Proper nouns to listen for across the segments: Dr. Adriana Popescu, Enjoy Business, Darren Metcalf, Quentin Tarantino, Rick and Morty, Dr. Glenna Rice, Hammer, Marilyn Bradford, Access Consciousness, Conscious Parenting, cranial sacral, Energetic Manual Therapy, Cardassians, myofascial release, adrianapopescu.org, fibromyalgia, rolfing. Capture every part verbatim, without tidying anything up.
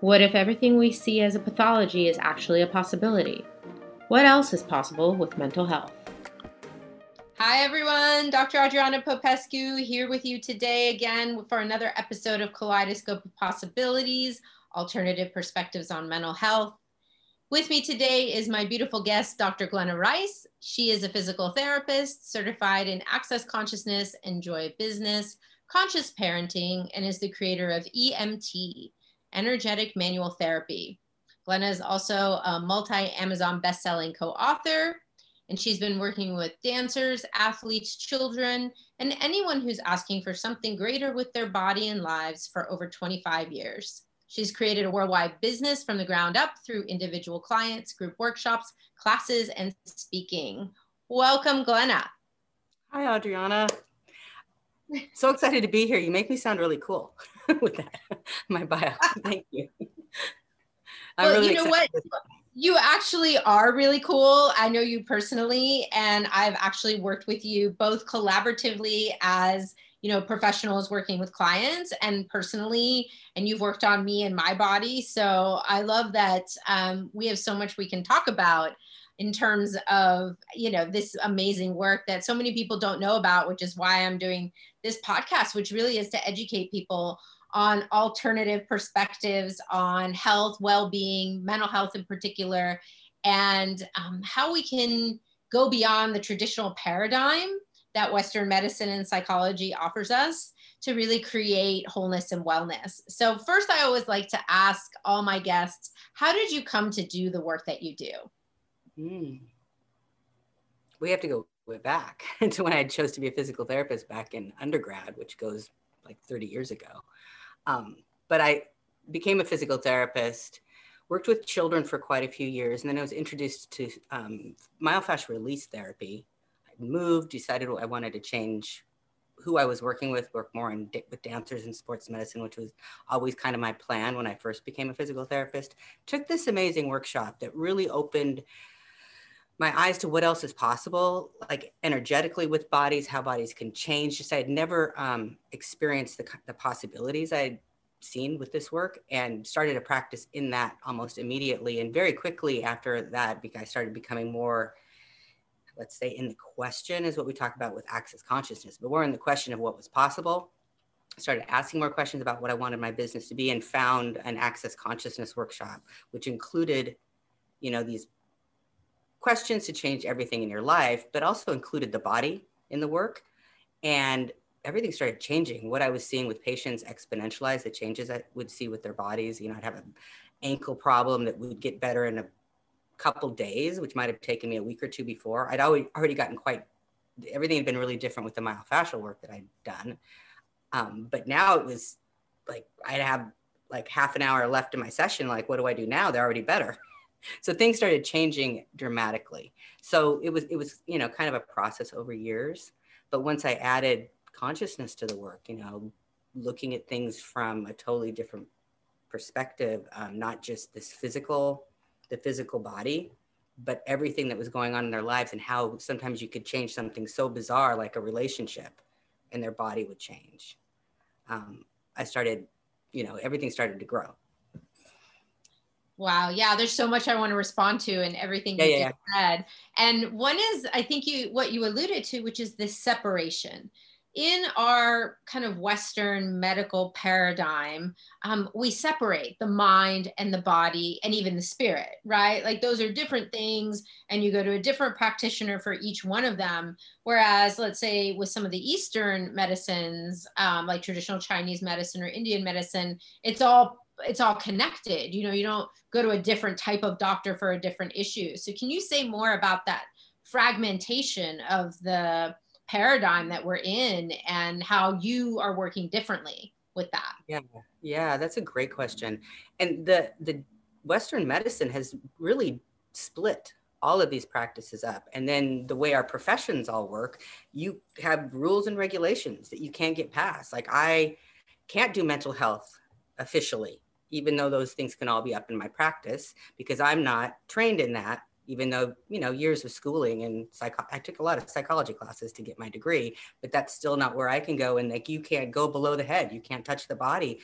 What if everything we see as a pathology is actually a possibility? What else is possible with mental health? Hi everyone, Doctor Adriana Popescu here with you today again for another episode of Kaleidoscope of Possibilities, Alternative Perspectives on Mental Health. With me today is my beautiful guest, Doctor Glenna Rice. She is a physical therapist, certified in Access Consciousness, Enjoy Business, Conscious Parenting, and is the creator of E M T. Energetic Manual Therapy. Glenna is also a multi-Amazon best-selling co-author, and she's been working with dancers, athletes, children, and anyone who's asking for something greater with their body and lives for over twenty-five years. She's created a worldwide business from the ground up through individual clients, group workshops, classes, and speaking. Welcome, Glenna. Hi, Adriana. So excited to be here. You make me sound really cool with that, my bio. Thank you. I'm well, really you know excited. What? You actually are really cool. I know you personally, and I've actually worked with you both collaboratively as, you know, professionals working with clients and personally, and you've worked on me and my body. So I love that um, we have so much we can talk about in terms of, you know, this amazing work that so many people don't know about, which is why I'm doing this podcast, which really is to educate people on alternative perspectives on health, well-being, mental health in particular, and um, how we can go beyond the traditional paradigm that Western medicine and psychology offers us to really create wholeness and wellness. So first, I always like to ask all my guests, how did you come to do the work that you do? Mm. We have to go way back to when I chose to be a physical therapist back in undergrad, which goes like thirty years ago. Um, but I became a physical therapist, worked with children for quite a few years, and then I was introduced to um, myofascial release therapy. I moved, decided I wanted to change who I was working with, work more in, with dancers and sports medicine, which was always kind of my plan when I first became a physical therapist. Took this amazing workshop that really opened my eyes to what else is possible, like energetically with bodies, how bodies can change. Just I had never um, experienced the, the possibilities I had seen with this work, and started to practice in that almost immediately. And very quickly after that, because I started becoming more, let's say, in the question is what we talk about with Access Consciousness, but we're in the question of what was possible. I started asking more questions about what I wanted my business to be, and found an Access Consciousness workshop, which included, you know, these questions to change everything in your life, but also included the body in the work. And everything started changing. What I was seeing with patients exponentialized, the changes I would see with their bodies. You know, I'd have an ankle problem that would get better in a couple days, which might've taken me a week or two before. I'd always, already gotten quite, everything had been really different with the myofascial work that I'd done. Um, but now it was like, I'd have like half an hour left in my session. Like, what do I do now? They're already better. So things started changing dramatically. So it was, it was, you know, kind of a process over years. But once I added consciousness to the work, you know, looking at things from a totally different perspective, um, not just this physical, the physical body, but everything that was going on in their lives, and how sometimes you could change something so bizarre, like a relationship, and their body would change. Um, I started, you know, everything started to grow. Wow. Yeah. There's so much I want to respond to and everything yeah, you yeah. just said. And one is, I think you, what you alluded to, which is this separation. In our kind of Western medical paradigm, um, we separate the mind and the body and even the spirit, right? Like those are different things, and you go to a different practitioner for each one of them. Whereas, let's say with some of the Eastern medicines, um, like traditional Chinese medicine or Indian medicine, it's all it's all connected. You know, you don't go to a different type of doctor for a different issue. So can you say more about that fragmentation of the paradigm that we're in, and how you are working differently with that? Yeah, yeah, that's a great question. And the the Western medicine has really split all of these practices up. And then the way our professions all work, you have rules and regulations that you can't get past. Like I can't do mental health officially, even though those things can all be up in my practice, because I'm not trained in that, even though, you know, years of schooling and psych, I took a lot of psychology classes to get my degree, but that's still not where I can go. And like, you can't go below the head. You can't touch the body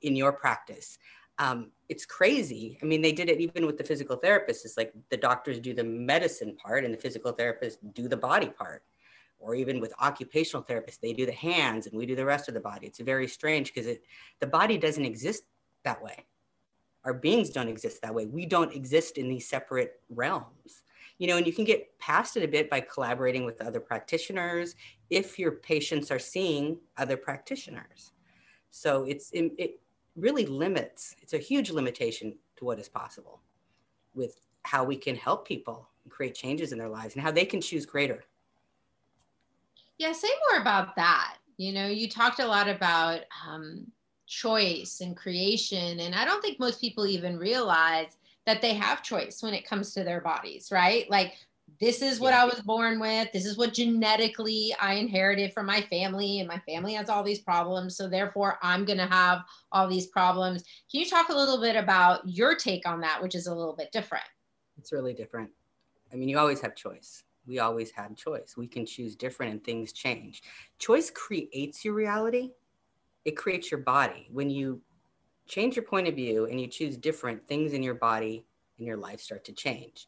in your practice. Um, it's crazy. I mean, they did it even with the physical therapists. It's like the doctors do the medicine part and the physical therapists do the body part. Or even with occupational therapists, they do the hands and we do the rest of the body. It's very strange because it, the body doesn't exist that way. Our beings don't exist that way. We don't exist in these separate realms, you know, and you can get past it a bit by collaborating with other practitioners if your patients are seeing other practitioners. So it's, it, it really limits, it's a huge limitation to what is possible with how we can help people and create changes in their lives and how they can choose greater. Yeah, say more about that. You know, you talked a lot about, um, choice and creation. And I don't think most people even realize that they have choice when it comes to their bodies, right? Like, this is what yeah. I was born with. This is what genetically I inherited from my family, and my family has all these problems. So therefore I'm going to have all these problems. Can you talk a little bit about your take on that, which is a little bit different? It's really different. I mean, you always have choice. We always have choice. We can choose different and things change. Choice creates your reality. It creates your body. When you change your point of view and you choose different things in your body and your life start to change.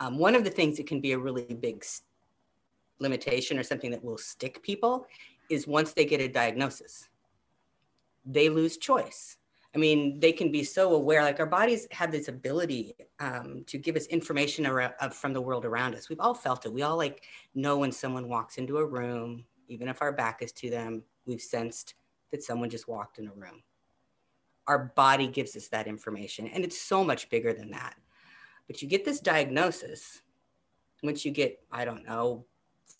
Um, one of the things that can be a really big limitation or something that will stick people is once they get a diagnosis, they lose choice. I mean, they can be so aware, like our bodies have this ability um, to give us information around, uh, from the world around us. We've all felt it. We all like know when someone walks into a room, even if our back is to them, we've sensed that someone just walked in a room. Our body gives us that information, and it's so much bigger than that. But you get this diagnosis, once you get, I don't know,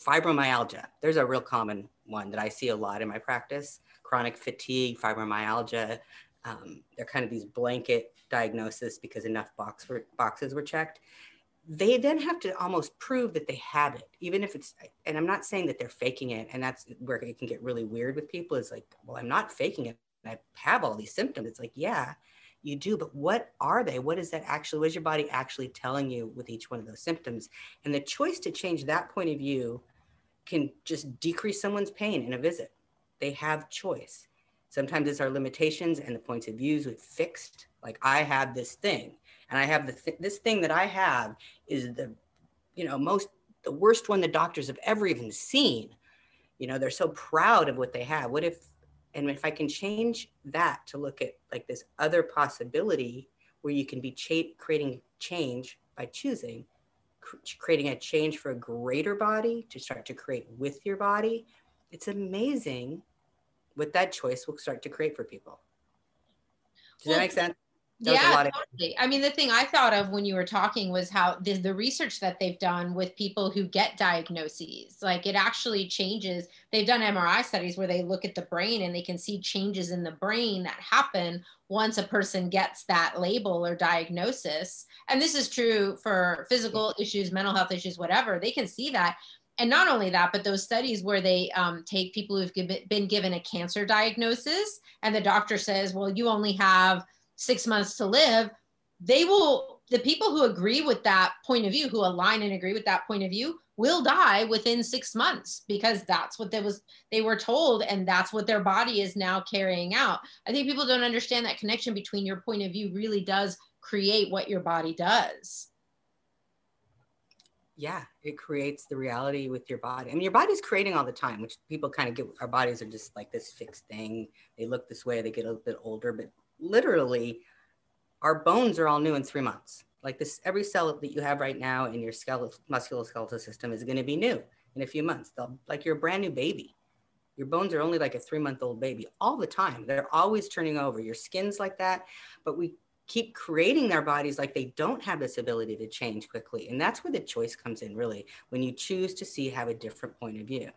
fibromyalgia. There's a real common one that I see a lot in my practice, chronic fatigue, fibromyalgia. Um, they're kind of these blanket diagnoses because enough box were, boxes were checked. They then have to almost prove that they have it, even if it's, and I'm not saying that they're faking it, and that's where it can get really weird with people is like, well, I'm not faking it. I have all these symptoms. It's like, yeah, you do, but what are they? What is that actually, what is your body actually telling you with each one of those symptoms? And the choice to change that point of view can just decrease someone's pain in a visit. They have choice. Sometimes it's our limitations and the points of views with fixed, like I have this thing. And I have the th this thing that I have is the, you know, most, the worst one the doctors have ever even seen. You know, they're so proud of what they have. What if, and if I can change that to look at like this other possibility where you can be cha creating change by choosing, cr creating a change for a greater body to start to create with your body. It's amazing what that choice will start to create for people. Does well, that make sense? There's yeah, a lot of totally. I mean, the thing I thought of when you were talking was how the, the research that they've done with people who get diagnoses, like it actually changes. They've done M R I studies where they look at the brain and they can see changes in the brain that happen once a person gets that label or diagnosis. And this is true for physical issues, mental health issues, whatever. They can see that. And not only that, but those studies where they um, take people who've give, been given a cancer diagnosis and the doctor says, well, you only have six months to live, they will, the people who agree with that point of view, who align and agree with that point of view, will die within six months because that's what they, was, they were told and that's what their body is now carrying out. I think people don't understand that connection between your point of view really does create what your body does. Yeah, it creates the reality with your body. I mean, your body's creating all the time, which people kind of get, our bodies are just like this fixed thing. They look this way, they get a little bit older, but literally our bones are all new in three months. Like this, every cell that you have right now in your skeletal, musculoskeletal system is going to be new in a few months. They'll, like you're a brand new baby. Your bones are only like a three month old baby all the time. They're always turning over. Your skin's like that, but we keep creating their bodies like they don't have this ability to change quickly. And that's where the choice comes in really, when you choose to see, have a different point of view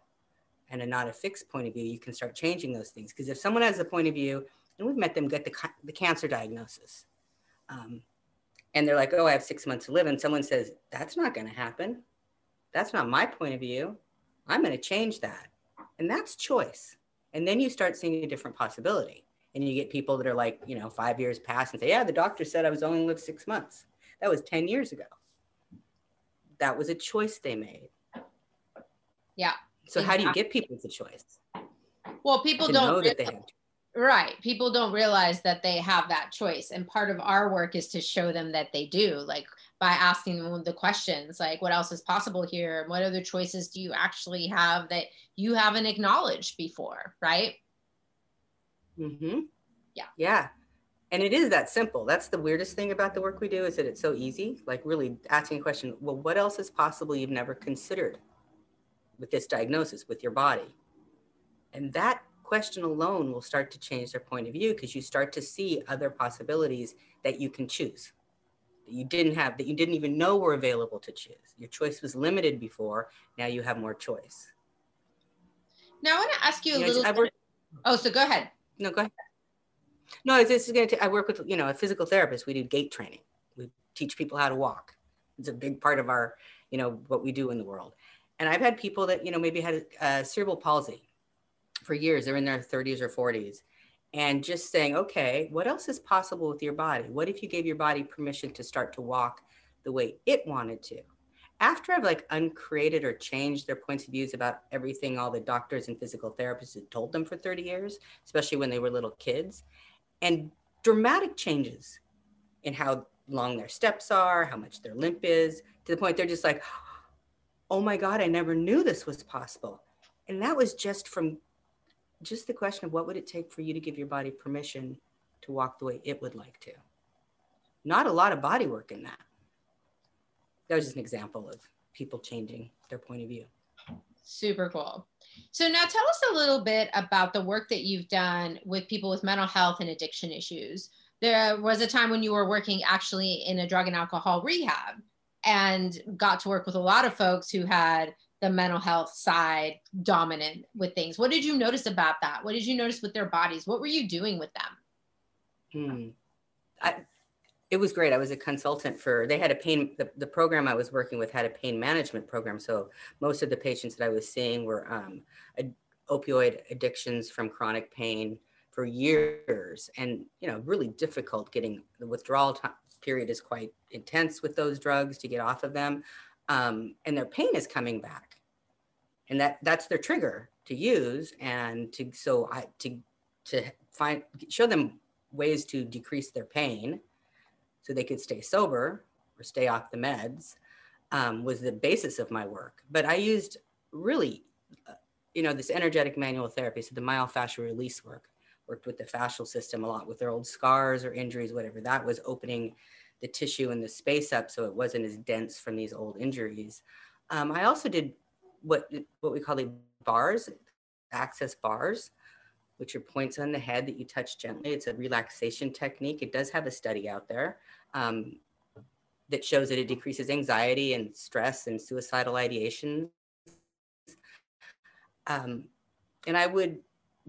and a not a fixed point of view, you can start changing those things. Because if someone has a point of view, and we've met them get the, the cancer diagnosis. Um, and they're like, oh, I have six months to live. And someone says, that's not going to happen. That's not my point of view. I'm going to change that. And that's choice. And then you start seeing a different possibility. And you get people that are like, you know, five years past and say, yeah, the doctor said I was only live six months. That was ten years ago. That was a choice they made. Yeah. So exactly. How do you get people to choice? Well, people don't know that they have choice. Right. People don't realize that they have that choice. And part of our work is to show them that they do, like by asking them the questions, like what else is possible here? And what other choices do you actually have that you haven't acknowledged before? Right. Mm-hmm. Yeah. Yeah. And it is that simple. That's the weirdest thing about the work we do, is that it's so easy, like really asking a question. Well, what else is possible you've never considered with this diagnosis, with your body? And that question alone will start to change their point of view, because you start to see other possibilities that you can choose, that you didn't have, that you didn't even know were available to choose. Your choice was limited before. Now you have more choice. Now I want to ask you, you a know, little. Just, work, oh, so go ahead. No, go ahead. No, this is going to, I work with, you know, a physical therapist. We do gait training. We teach people how to walk. It's a big part of our, you know, what we do in the world. And I've had people that, you know, maybe had uh, cerebral palsy for years. They're in their thirties or forties, and just saying, okay, what else is possible with your body? What if you gave your body permission to start to walk the way it wanted to? After I've like uncreated or changed their points of views about everything all the doctors and physical therapists had told them for thirty years, especially when they were little kids, and dramatic changes in how long their steps are, how much their limp is, to the point they're just like, oh my God, I never knew this was possible. And that was just from just the question of what would it take for you to give your body permission to walk the way it would like to. Not a lot of body work in that. That was just an example of people changing their point of view. Super cool. So now tell us a little bit about the work that you've done with people with mental health and addiction issues. There was a time when you were working actually in a drug and alcohol rehab and got to work with a lot of folks who had the mental health side dominant with things. What did you notice about that? What did you notice with their bodies? What were you doing with them? Hmm. I, it was great. I was a consultant for, they had a pain, the, the program I was working with had a pain management program. So most of the patients that I was seeing were um, ad, opioid addictions from chronic pain for years. And, you know, really difficult getting, the withdrawal time period is quite intense with those drugs to get off of them. Um, and their pain is coming back. And that that's their trigger to use. And to so I to to find show them ways to decrease their pain so they could stay sober or stay off the meds um, was the basis of my work. But I used really, uh, you know, this energetic manual therapy, so the myofascial release work, worked with the fascial system a lot with their old scars or injuries, whatever that was, opening the tissue and the space up so it wasn't as dense from these old injuries. Um, I also did what what we call the bars, access bars, which are points on the head that you touch gently. It's a relaxation technique. It does have a study out there um, that shows that it decreases anxiety and stress and suicidal ideation. Um, and I would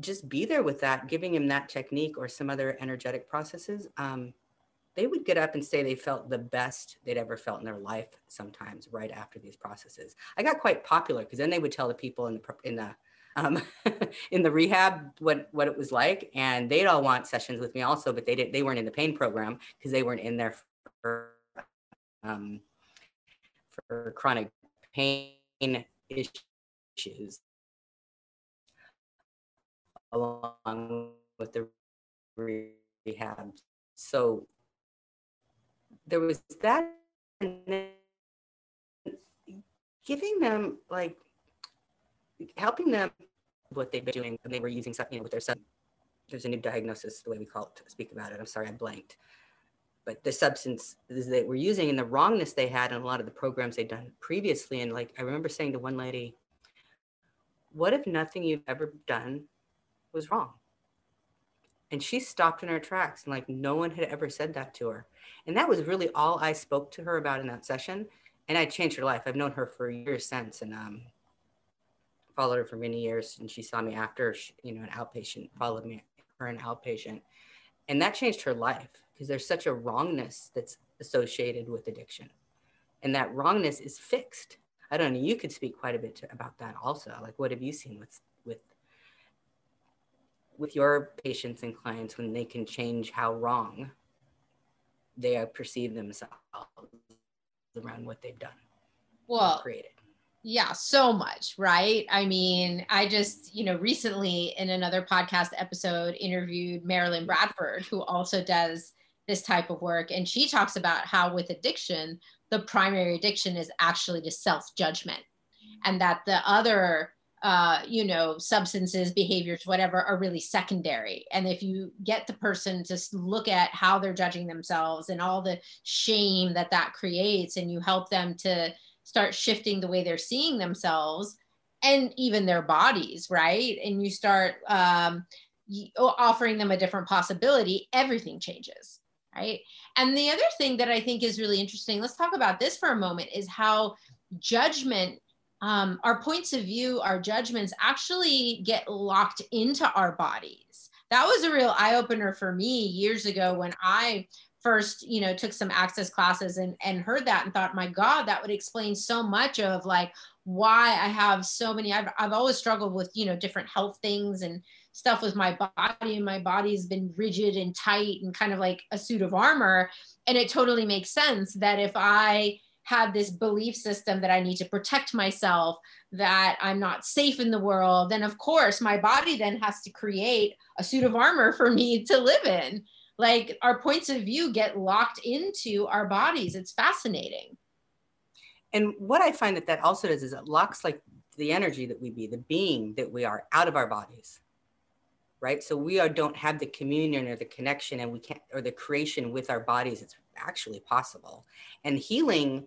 just be there with that, giving him that technique or some other energetic processes. Um, they would get up and say they felt the best they'd ever felt in their life sometimes right after these processes. I got quite popular because then they would tell the people in the in the um, in the rehab what what it was like, and they'd all want sessions with me also, but they didn't they weren't in the pain program because they weren't in there for um, for chronic pain issues along with the rehab. So there was that, and then giving them, like, helping them what they've been doing, and they were using something, you know, with their sub, there's a new diagnosis, the way we call it, speak about it, I'm sorry, I blanked. But the substance they were using and the wrongness they had in a lot of the programs they'd done previously. And like, I remember saying to one lady, what if nothing you've ever done was wrong? And she stopped in her tracks, and like no one had ever said that to her. And that was really all I spoke to her about in that session. And I changed her life. I've known her for years since, and um, followed her for many years. And she saw me after, she, you know, an outpatient, followed me, her an outpatient. And that changed her life. because there's such a wrongness that's associated with addiction. And that wrongness is fixed. I don't know, you could speak quite a bit to, about that also. Like, what have you seen with, with, with your patients and clients when they can change how wrong they perceive themselves around what they've done? Well, created. Yeah, so much, right? I mean, I just, you know, recently in another podcast episode interviewed Marilyn Bradford, who also does this type of work. And she talks about how with addiction, the primary addiction is actually to self-judgment, and that the other, uh, you know, substances, behaviors, whatever, are really secondary. And if you get the person to look at how they're judging themselves and all the shame that that creates, and you help them to start shifting the way they're seeing themselves and even their bodies, right? And you start um, offering them a different possibility, everything changes, right? And the other thing that I think is really interesting, let's talk about this for a moment, is how judgment, um, our points of view, our judgments actually get locked into our bodies. That was a real eye-opener for me years ago when I first, you know, took some access classes and, and heard that and thought, my God, that would explain so much of like why I have so many, I've, I've always struggled with, you know, different health things and stuff with my body, and my body's been rigid and tight and kind of like a suit of armor. And it totally makes sense that if I had this belief system that I need to protect myself, that I'm not safe in the world, then of course my body then has to create a suit of armor for me to live in. Like, our points of view get locked into our bodies. It's fascinating. And what I find that that also does is it locks like the energy that we be, the being that we are, out of our bodies, right? So we are, don't have the communion or the connection, and we can't, or the creation with our bodies. It's actually possible. And healing,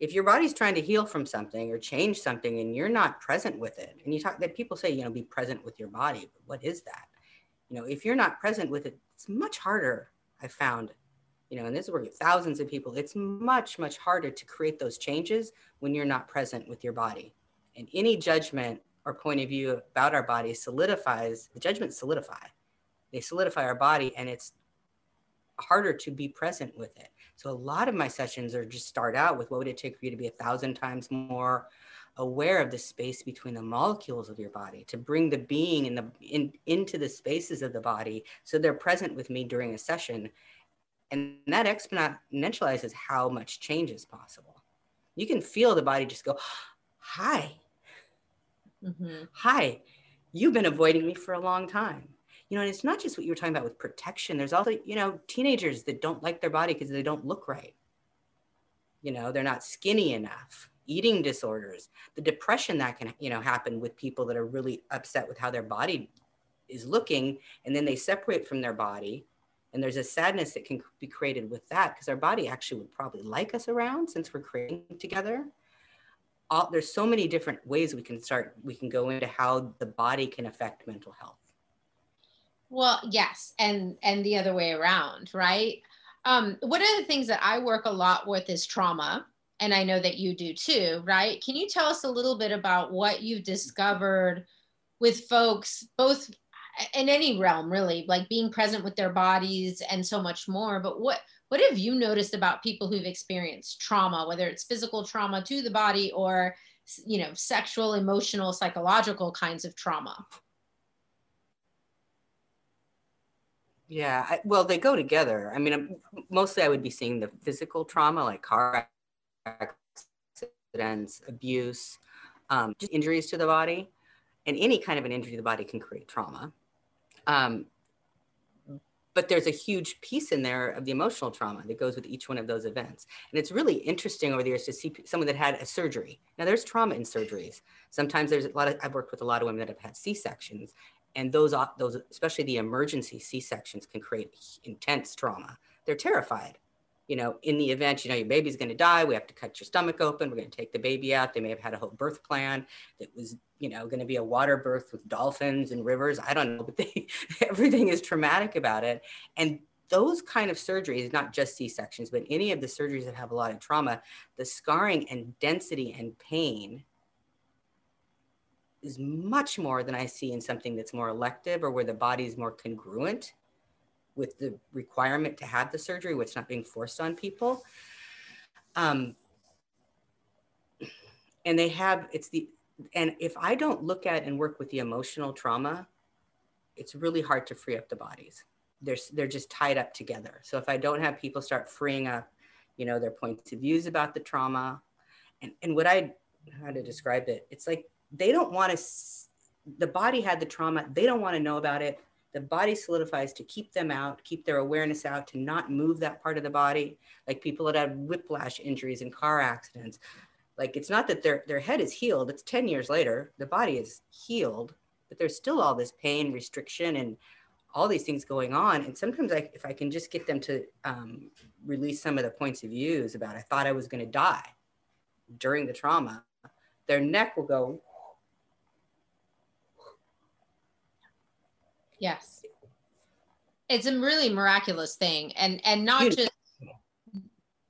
if your body's trying to heal from something or change something and you're not present with it, and you talk that people say, you know, be present with your body, but what is that? You know, if you're not present with it, it's much harder, I found, you know, and this is where thousands of people, it's much, much harder to create those changes when you're not present with your body. And any judgment or point of view about our body solidifies, the judgments solidify. They solidify our body, and it's harder to be present with it. So a lot of my sessions are just start out with, what would it take for you to be a thousand times more aware of the space between the molecules of your body, to bring the being in the, in, into the spaces of the body so they're present with me during a session. And that exponentializes how much change is possible. You can feel the body just go, hi, mm-hmm. hi, you've been avoiding me for a long time. You know, and it's not just what you were talking about with protection. There's also, you know, teenagers that don't like their body because they don't look right. You know, they're not skinny enough. Eating disorders, the depression that can, you know, happen with people that are really upset with how their body is looking, and then they separate from their body, and there's a sadness that can be created with that, because our body actually would probably like us around since we're creating together. All, there's so many different ways we can start, we can go into how the body can affect mental health. Well, yes, and and the other way around, right? Um, one of the things that I work a lot with is trauma. And I know that you do too, right? Can you tell us a little bit about what you've discovered with folks, both in any realm, really, like being present with their bodies and so much more, but what, what have you noticed about people who've experienced trauma, whether it's physical trauma to the body or, you know, sexual, emotional, psychological kinds of trauma? Yeah, I, well, they go together. I mean, mostly I would be seeing the physical trauma, like car accidents, abuse, um, just injuries to the body, and any kind of an injury to the body can create trauma. Um, but there's a huge piece in there of the emotional trauma that goes with each one of those events. And it's really interesting over the years to see someone that had a surgery. Now there's trauma in surgeries. Sometimes there's a lot of, I've worked with a lot of women that have had C-sections, and those, those especially the emergency C-sections can create intense trauma. They're terrified. You know, in the event, you know, your baby's going to die, we have to cut your stomach open, we're going to take the baby out. They may have had a whole birth plan that was, you know, going to be a water birth with dolphins and rivers. I don't know, but they, everything is traumatic about it. And those kind of surgeries, not just C-sections, but any of the surgeries that have a lot of trauma, the scarring and density and pain is much more than I see in something that's more elective or where the body's more congruent with the requirement to have the surgery, what's not being forced on people. Um, and they have, it's the, and if I don't look at and work with the emotional trauma, it's really hard to free up the bodies. They're, they're just tied up together. So if I don't have people start freeing up, you know, their points of views about the trauma, and, and what I, how to describe it, it's like, they don't want to, the body had the trauma, they don't want to know about it. The body solidifies to keep them out, keep their awareness out, to not move that part of the body. Like people that had whiplash injuries and car accidents. Like it's not that their, their head is healed, it's ten years later, the body is healed, but there's still all this pain, restriction, and all these things going on. And sometimes I, if I can just get them to um, release some of the points of views about, I thought I was gonna die during the trauma, their neck will go, yes. It's a really miraculous thing. And, and not just,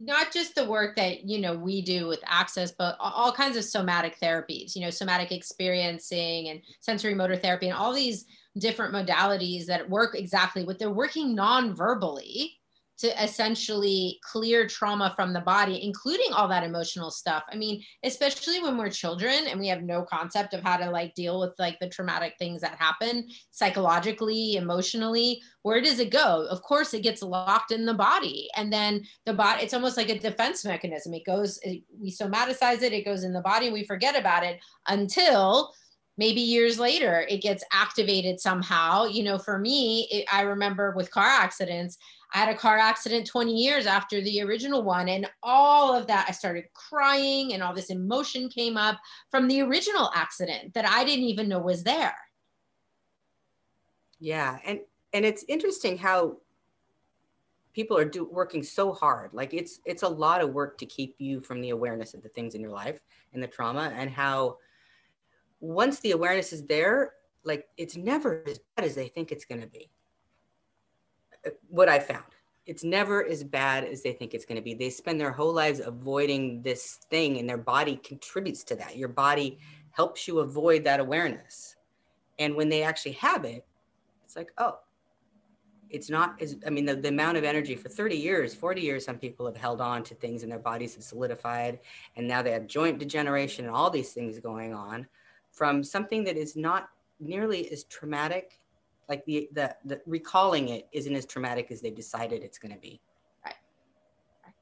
not just the work that, you know, we do with Access, but all kinds of somatic therapies, you know, somatic experiencing and sensory motor therapy and all these different modalities that work exactly what they're working non-verbally to essentially clear trauma from the body, including all that emotional stuff. I mean, especially when we're children and we have no concept of how to like deal with like the traumatic things that happen psychologically, emotionally, where does it go? Of course it gets locked in the body, and then the body, it's almost like a defense mechanism. It goes, it, we somaticize it, it goes in the body and we forget about it until maybe years later, it gets activated somehow. You know, for me, it, I remember with car accidents, I had a car accident twenty years after the original one, and all of that, I started crying and all this emotion came up from the original accident that I didn't even know was there. Yeah, and and it's interesting how people are do, working so hard. Like it's it's a lot of work to keep you from the awareness of the things in your life and the trauma, and how once the awareness is there, like it's never as bad as they think it's gonna be. What I found, it's never as bad as they think it's going to be. They spend their whole lives avoiding this thing, and their body contributes to that. Your body helps you avoid that awareness. And when they actually have it, it's like, oh, it's not as, I mean, the, the amount of energy for thirty years, forty years, some people have held on to things and their bodies have solidified. And now they have joint degeneration and all these things going on from something that is not nearly as traumatic. Like the, the, the recalling it isn't as traumatic as they've decided it's going to be. Right. Right.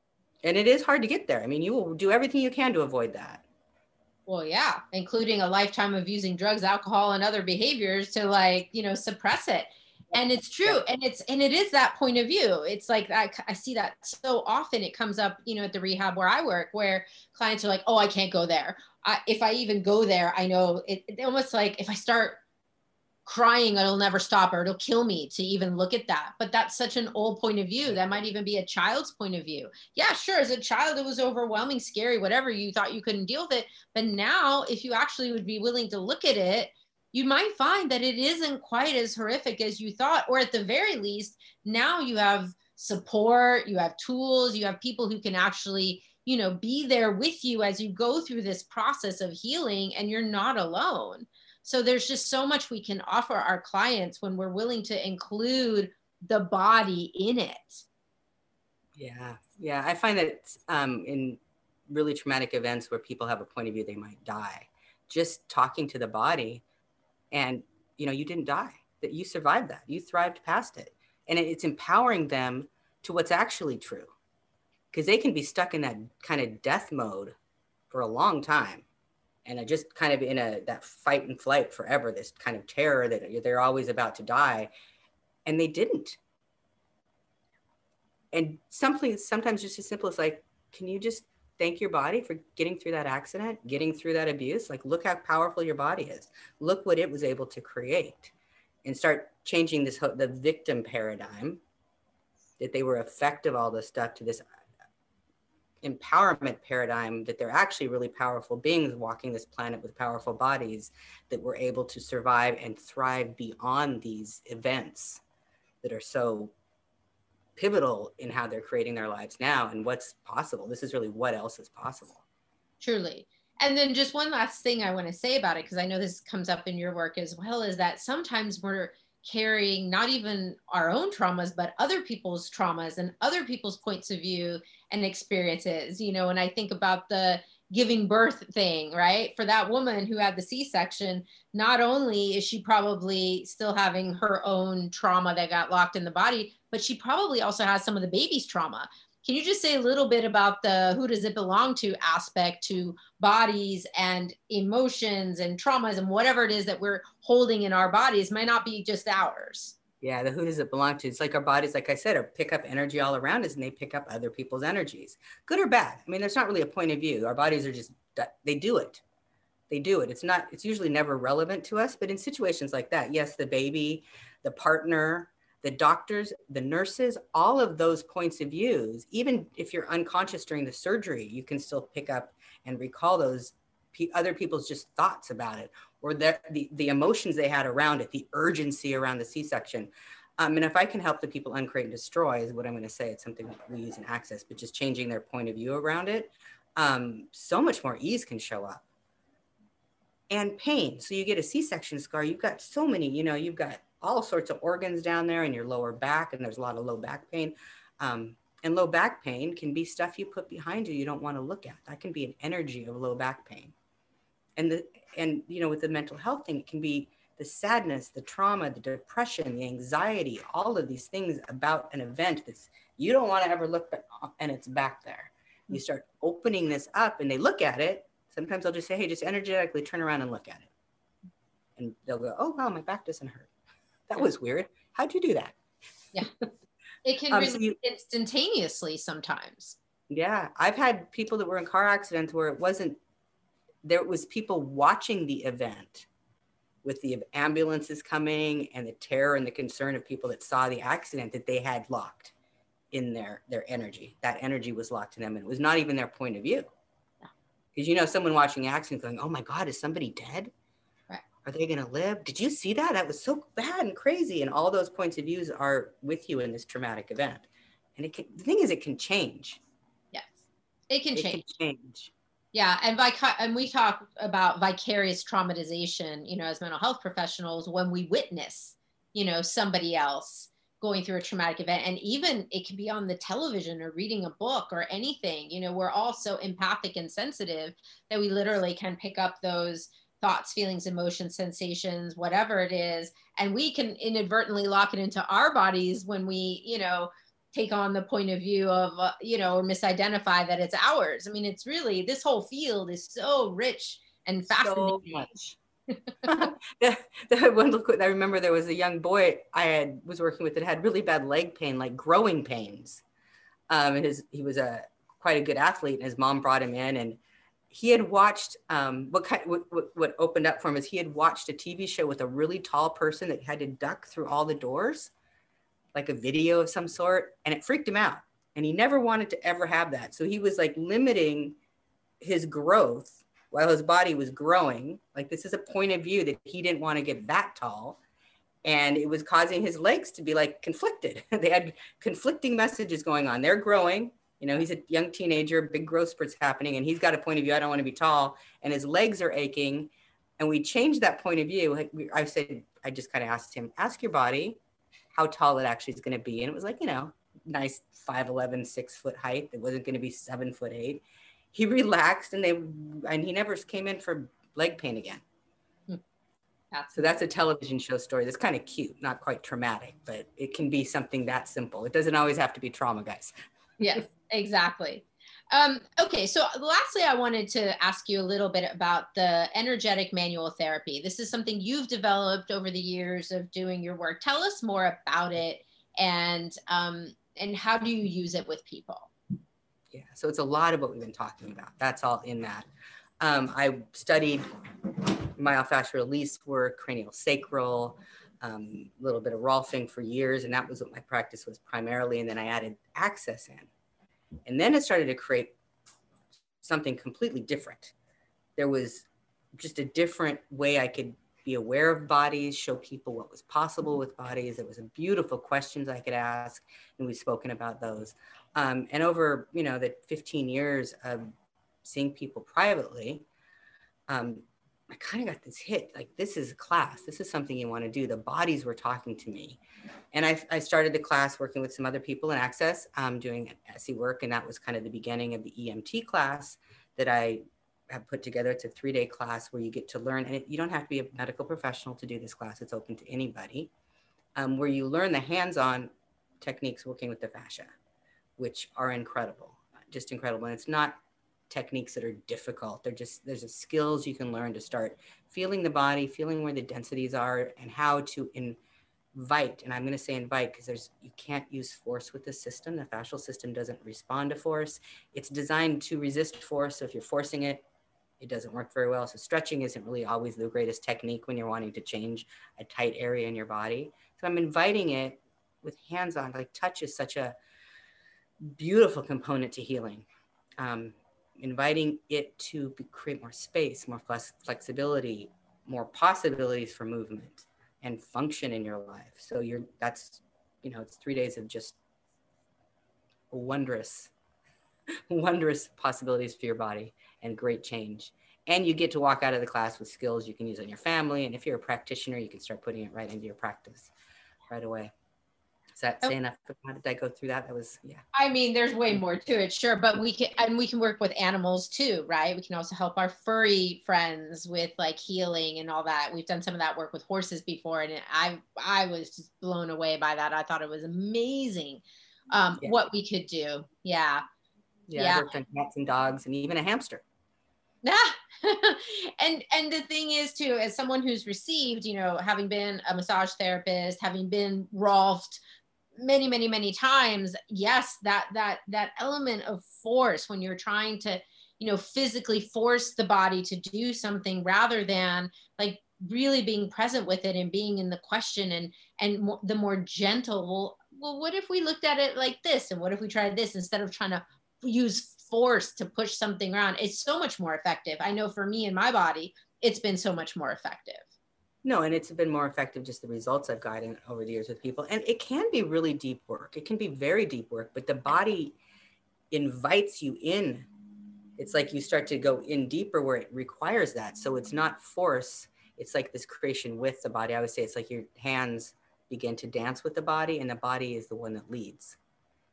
And it is hard to get there. I mean, you will do everything you can to avoid that. Well, yeah, including a lifetime of using drugs, alcohol, and other behaviors to like, you know, suppress it. And it's true. And it's, and it is that point of view. It's like, I, I see that so often. It comes up, you know, at the rehab where I work, where clients are like, oh, I can't go there. I, if I even go there, I know it, it almost like if I start crying, it'll never stop, or it'll kill me to even look at that. But that's such an old point of view. That might even be a child's point of view. Yeah, sure. As a child, it was overwhelming, scary, whatever. You thought you couldn't deal with it. But now if you actually would be willing to look at it, you might find that it isn't quite as horrific as you thought, or at the very least, now you have support, you have tools, you have people who can actually, you know, be there with you as you go through this process of healing, and you're not alone. So there's just so much we can offer our clients when we're willing to include the body in it. Yeah, yeah. I find that um, in really traumatic events where people have a point of view, they might die. Just talking to the body and, you know, you didn't die, that you survived that, you thrived past it. And it's empowering them to what's actually true, because they can be stuck in that kind of death mode for a long time. And I just kind of in a, that fight and flight forever, this kind of terror that they're always about to die. And they didn't. And something, sometimes just as simple as like, can you just thank your body for getting through that accident, getting through that abuse? Like, look how powerful your body is. Look what it was able to create. And start changing this, the victim paradigm that they were effective, all this stuff, to this empowerment paradigm that they're actually really powerful beings walking this planet with powerful bodies that were able to survive and thrive beyond these events that are so pivotal in how they're creating their lives now and what's possible. This is really what else is possible. Truly. And then just one last thing I want to say about it, because I know this comes up in your work as well, is that sometimes we're carrying not even our own traumas, but other people's traumas and other people's points of view and experiences, you know. And I think about the giving birth thing, right? For that woman who had the C-section, not only is she probably still having her own trauma that got locked in the body, but she probably also has some of the baby's trauma. Can you just say a little bit about the who does it belong to aspect to bodies and emotions and traumas and whatever it is that we're holding in our bodies might not be just ours. Yeah, the who does it belong to? It's like our bodies, like I said, are pick up energy all around us and they pick up other people's energies, good or bad. I mean, there's not really a point of view. Our bodies are just, they do it. They do it. It's not, it's usually never relevant to us, but in situations like that, yes, the baby, the partner, the doctors, the nurses, all of those points of views, even if you're unconscious during the surgery, you can still pick up and recall those pe- other people's just thoughts about it, or the, the, the emotions they had around it, the urgency around the C-section. Um, and if I can help the people uncreate and destroy is what I'm gonna say. It's something we use in Access, but just changing their point of view around it. Um, so much more ease can show up. And pain, so you get a C-section scar, you've got so many, you know, you've got all sorts of organs down there in your lower back, and there's a lot of low back pain. Um, and low back pain can be stuff you put behind you you don't want to look at. That can be an energy of low back pain. And, the, and you know, with the mental health thing, it can be the sadness, the trauma, the depression, the anxiety, all of these things about an event that's you don't want to ever look at, and it's back there. You start opening this up and they look at it. Sometimes I'll just say, hey, just energetically turn around and look at it. And they'll go, oh, wow, my back doesn't hurt. That was weird. How'd you do that? Yeah. It can um, so you, instantaneously sometimes. Yeah. I've had people that were in car accidents where it wasn't, there was people watching the event with the ambulances coming and the terror and the concern of people that saw the accident that they had locked in their, their energy. That energy was locked in them. And it was not even their point of view. Because, you know, someone watching the accident going, oh my God, is somebody dead? Are they going to live? Did you see that? That was so bad and crazy. And all those points of views are with you in this traumatic event. And it can, the thing is, it can change. Yes, it can it change. Can change. Yeah. And, vic- and we talk about vicarious traumatization, you know, as mental health professionals, when we witness, you know, somebody else going through a traumatic event. And even it can be on the television or reading a book or anything, you know, we're all so empathic and sensitive that we literally can pick up those thoughts, feelings, emotions, sensations, whatever it is. And we can inadvertently lock it into our bodies when we, you know, take on the point of view of, uh, you know, or misidentify that it's ours. I mean, it's really, this whole field is so rich and fascinating. So much. the, the one look, I remember there was a young boy I had, was working with that had really bad leg pain, like growing pains. Um, and his, he was a quite a good athlete, and his mom brought him in, and he had watched, um, what, kind, what, what opened up for him is he had watched a T V show with a really tall person that had to duck through all the doors, like a video of some sort, and it freaked him out. And he never wanted to ever have that. So he was like limiting his growth while his body was growing. Like, this is a point of view that he didn't want to get that tall. And it was causing his legs to be like conflicted. They had conflicting messages going on. They're growing. You know, he's a young teenager, big growth spurts happening, and he's got a point of view, I don't want to be tall, and his legs are aching. And we changed that point of view. I said, I just kind of asked him, ask your body how tall it actually is going to be. And it was like, you know, nice five eleven, six foot height. It wasn't going to be seven foot eight. He relaxed, and they, and he never came in for leg pain again. Hmm. That's so that's a television show story. That's kind of cute, not quite traumatic, but it can be something that simple. It doesn't always have to be trauma, guys. Yes. Exactly. Um, okay. So lastly, I wanted to ask you a little bit about the energetic manual therapy. This is something you've developed over the years of doing your work. Tell us more about it, and, um, and how do you use it with people? Yeah. So it's a lot of what we've been talking about. That's all in that. Um, I studied myofascial release work, cranial sacral, um, a little bit of rolfing for years. And that was what my practice was primarily. And then I added Access in. And then it started to create something completely different. There was just a different way I could be aware of bodies, show people what was possible with bodies. There was a beautiful questions I could ask, and we've spoken about those. Um, and over, you know, the fifteen years of seeing people privately, um, I kind of got this hit, like, this is a class, this is something you want to do. The bodies were talking to me. And I, I started the class working with some other people in Access, um, doing S E work. And that was kind of the beginning of the E M T class that I have put together. It's a three day class where you get to learn, and it, you don't have to be a medical professional to do this class. It's open to anybody, um, where you learn the hands-on techniques working with the fascia, which are incredible, just incredible. And it's not techniques that are difficult. They're just, there's a skills you can learn to start feeling the body, feeling where the densities are, and how to invite. And I'm going to say invite because there's, you can't use force with the system. The fascial system doesn't respond to force. It's designed to resist force. So if you're forcing it, it doesn't work very well. So stretching isn't really always the greatest technique when you're wanting to change a tight area in your body. So I'm inviting it with hands-on, like touch is such a beautiful component to healing. Um, inviting it to be, create more space, more flex flexibility, more possibilities for movement and function in your life. So you're, that's, you know, it's three days of just wondrous, wondrous possibilities for your body and great change. And you get to walk out of the class with skills you can use on your family. And if you're a practitioner, you can start putting it right into your practice right away. Is that oh. say enough? How did I go through that? That was, yeah. I mean, there's way more to it, sure. But we can, and we can work with animals too, right? We can also help our furry friends with like healing and all that. We've done some of that work with horses before. And I, I was just blown away by that. I thought it was amazing um, yeah. what we could do. Yeah. Yeah. yeah. I worked on cats and dogs and even a hamster. Yeah. and and the thing is too, as someone who's received, you know, having been a massage therapist, having been rolfed many, many, many times, yes, that that that element of force when you're trying to, you know, physically force the body to do something rather than like really being present with it and being in the question and and the more gentle, well, well, what if we looked at it like this, and what if we tried this instead of trying to use force to push something around? It's so much more effective. I know for me and my body, it's been so much more effective. No, and it's been more effective, just the results I've gotten over the years with people. And it can be really deep work. It can be very deep work, but the body invites you in. It's like you start to go in deeper where it requires that. So it's not force. It's like this creation with the body. I would say it's like your hands begin to dance with the body, and the body is the one that leads.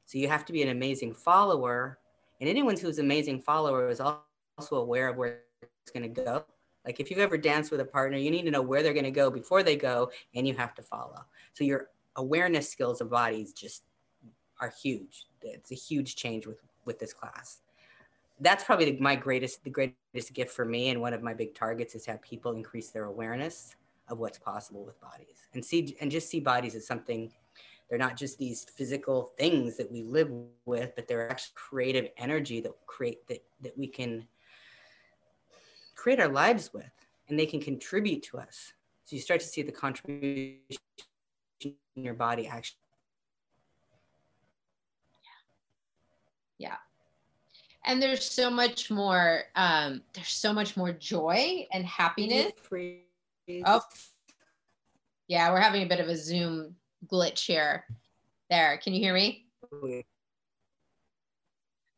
So you have to be an amazing follower. And anyone who's an amazing follower is also aware of where it's going to go. Like if you've ever danced with a partner, you need to know where they're going to go before they go, and you have to follow. So your awareness skills of bodies just are huge. It's a huge change with, with this class. That's probably the, my greatest, the greatest gift for me. And one of my big targets is to have people increase their awareness of what's possible with bodies, and see, and just see bodies as something. They're not just these physical things that we live with, but they're actually creative energy that create that, that we can create our lives with, and they can contribute to us. So you start to see the contribution in your body actually. Yeah. Yeah. And there's so much more, um, there's so much more joy and happiness. Oh, yeah. We're having a bit of a Zoom glitch here. There, can you hear me?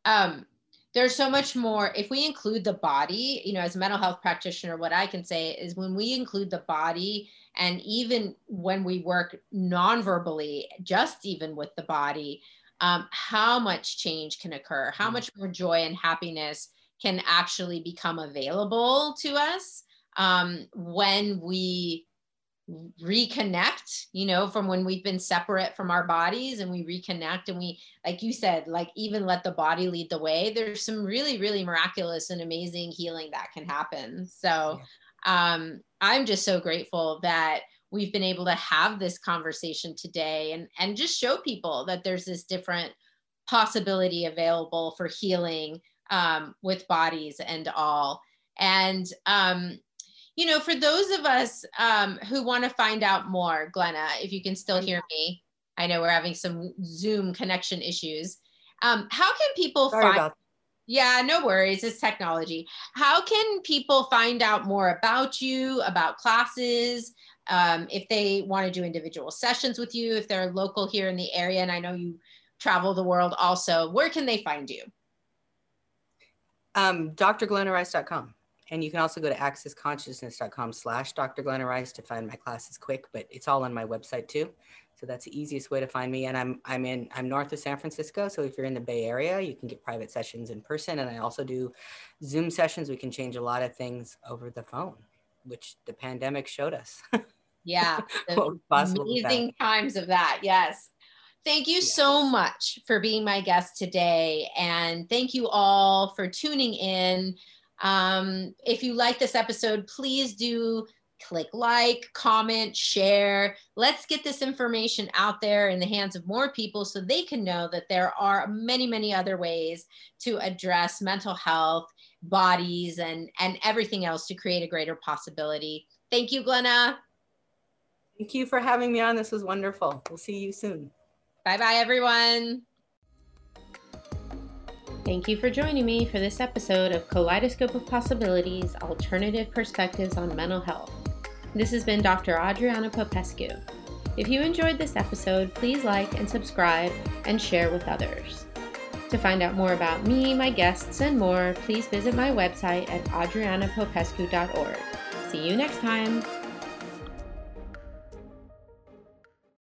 Um, there's so much more. If we include the body, you know, as a mental health practitioner, what I can say is when we include the body, and even when we work non-verbally, just even with the body, um, how much change can occur, how much more joy and happiness can actually become available to us um, when we reconnect, you know, from when we've been separate from our bodies, and we reconnect, and we, like you said, like even let the body lead the way. There's some really, really miraculous and amazing healing that can happen. So yeah. um, I'm just so grateful that we've been able to have this conversation today, and, and just show people that there's this different possibility available for healing um, with bodies and all. And, um, you know, for those of us um, who want to find out more, Glenna, if you can still hear me, I know we're having some Zoom connection issues. Um, how can people Sorry find? About yeah, no worries. It's technology. How can people find out more about you, about classes? Um, if they want to do individual sessions with you, if they're local here in the area, and I know you travel the world also, where can they find you? Um, Dr Glenna Rice dot com. And you can also go to access consciousness dot com slash Dr Glenna Rice to find my classes quick, but it's all on my website too. So that's the easiest way to find me. And I'm I'm in I'm north of San Francisco. So if you're in the Bay Area, you can get private sessions in person. And I also do Zoom sessions. We can change a lot of things over the phone, which the pandemic showed us. Yeah. The amazing times of that. Yes. Thank you so much for being my guest today. And thank you all for tuning in. Um, if you like this episode, please do click like, comment, share. Let's get this information out there in the hands of more people so they can know that there are many, many other ways to address mental health, bodies, and, and everything else to create a greater possibility. Thank you, Glenna. Thank you for having me on. This was wonderful. We'll see you soon. Bye-bye, everyone. Thank you for joining me for this episode of Kaleidoscope of Possibilities, Alternative Perspectives on Mental Health. This has been Doctor Adriana Popescu. If you enjoyed this episode, please like and subscribe and share with others. To find out more about me, my guests, and more, please visit my website at adriana popescu dot org. See you next time.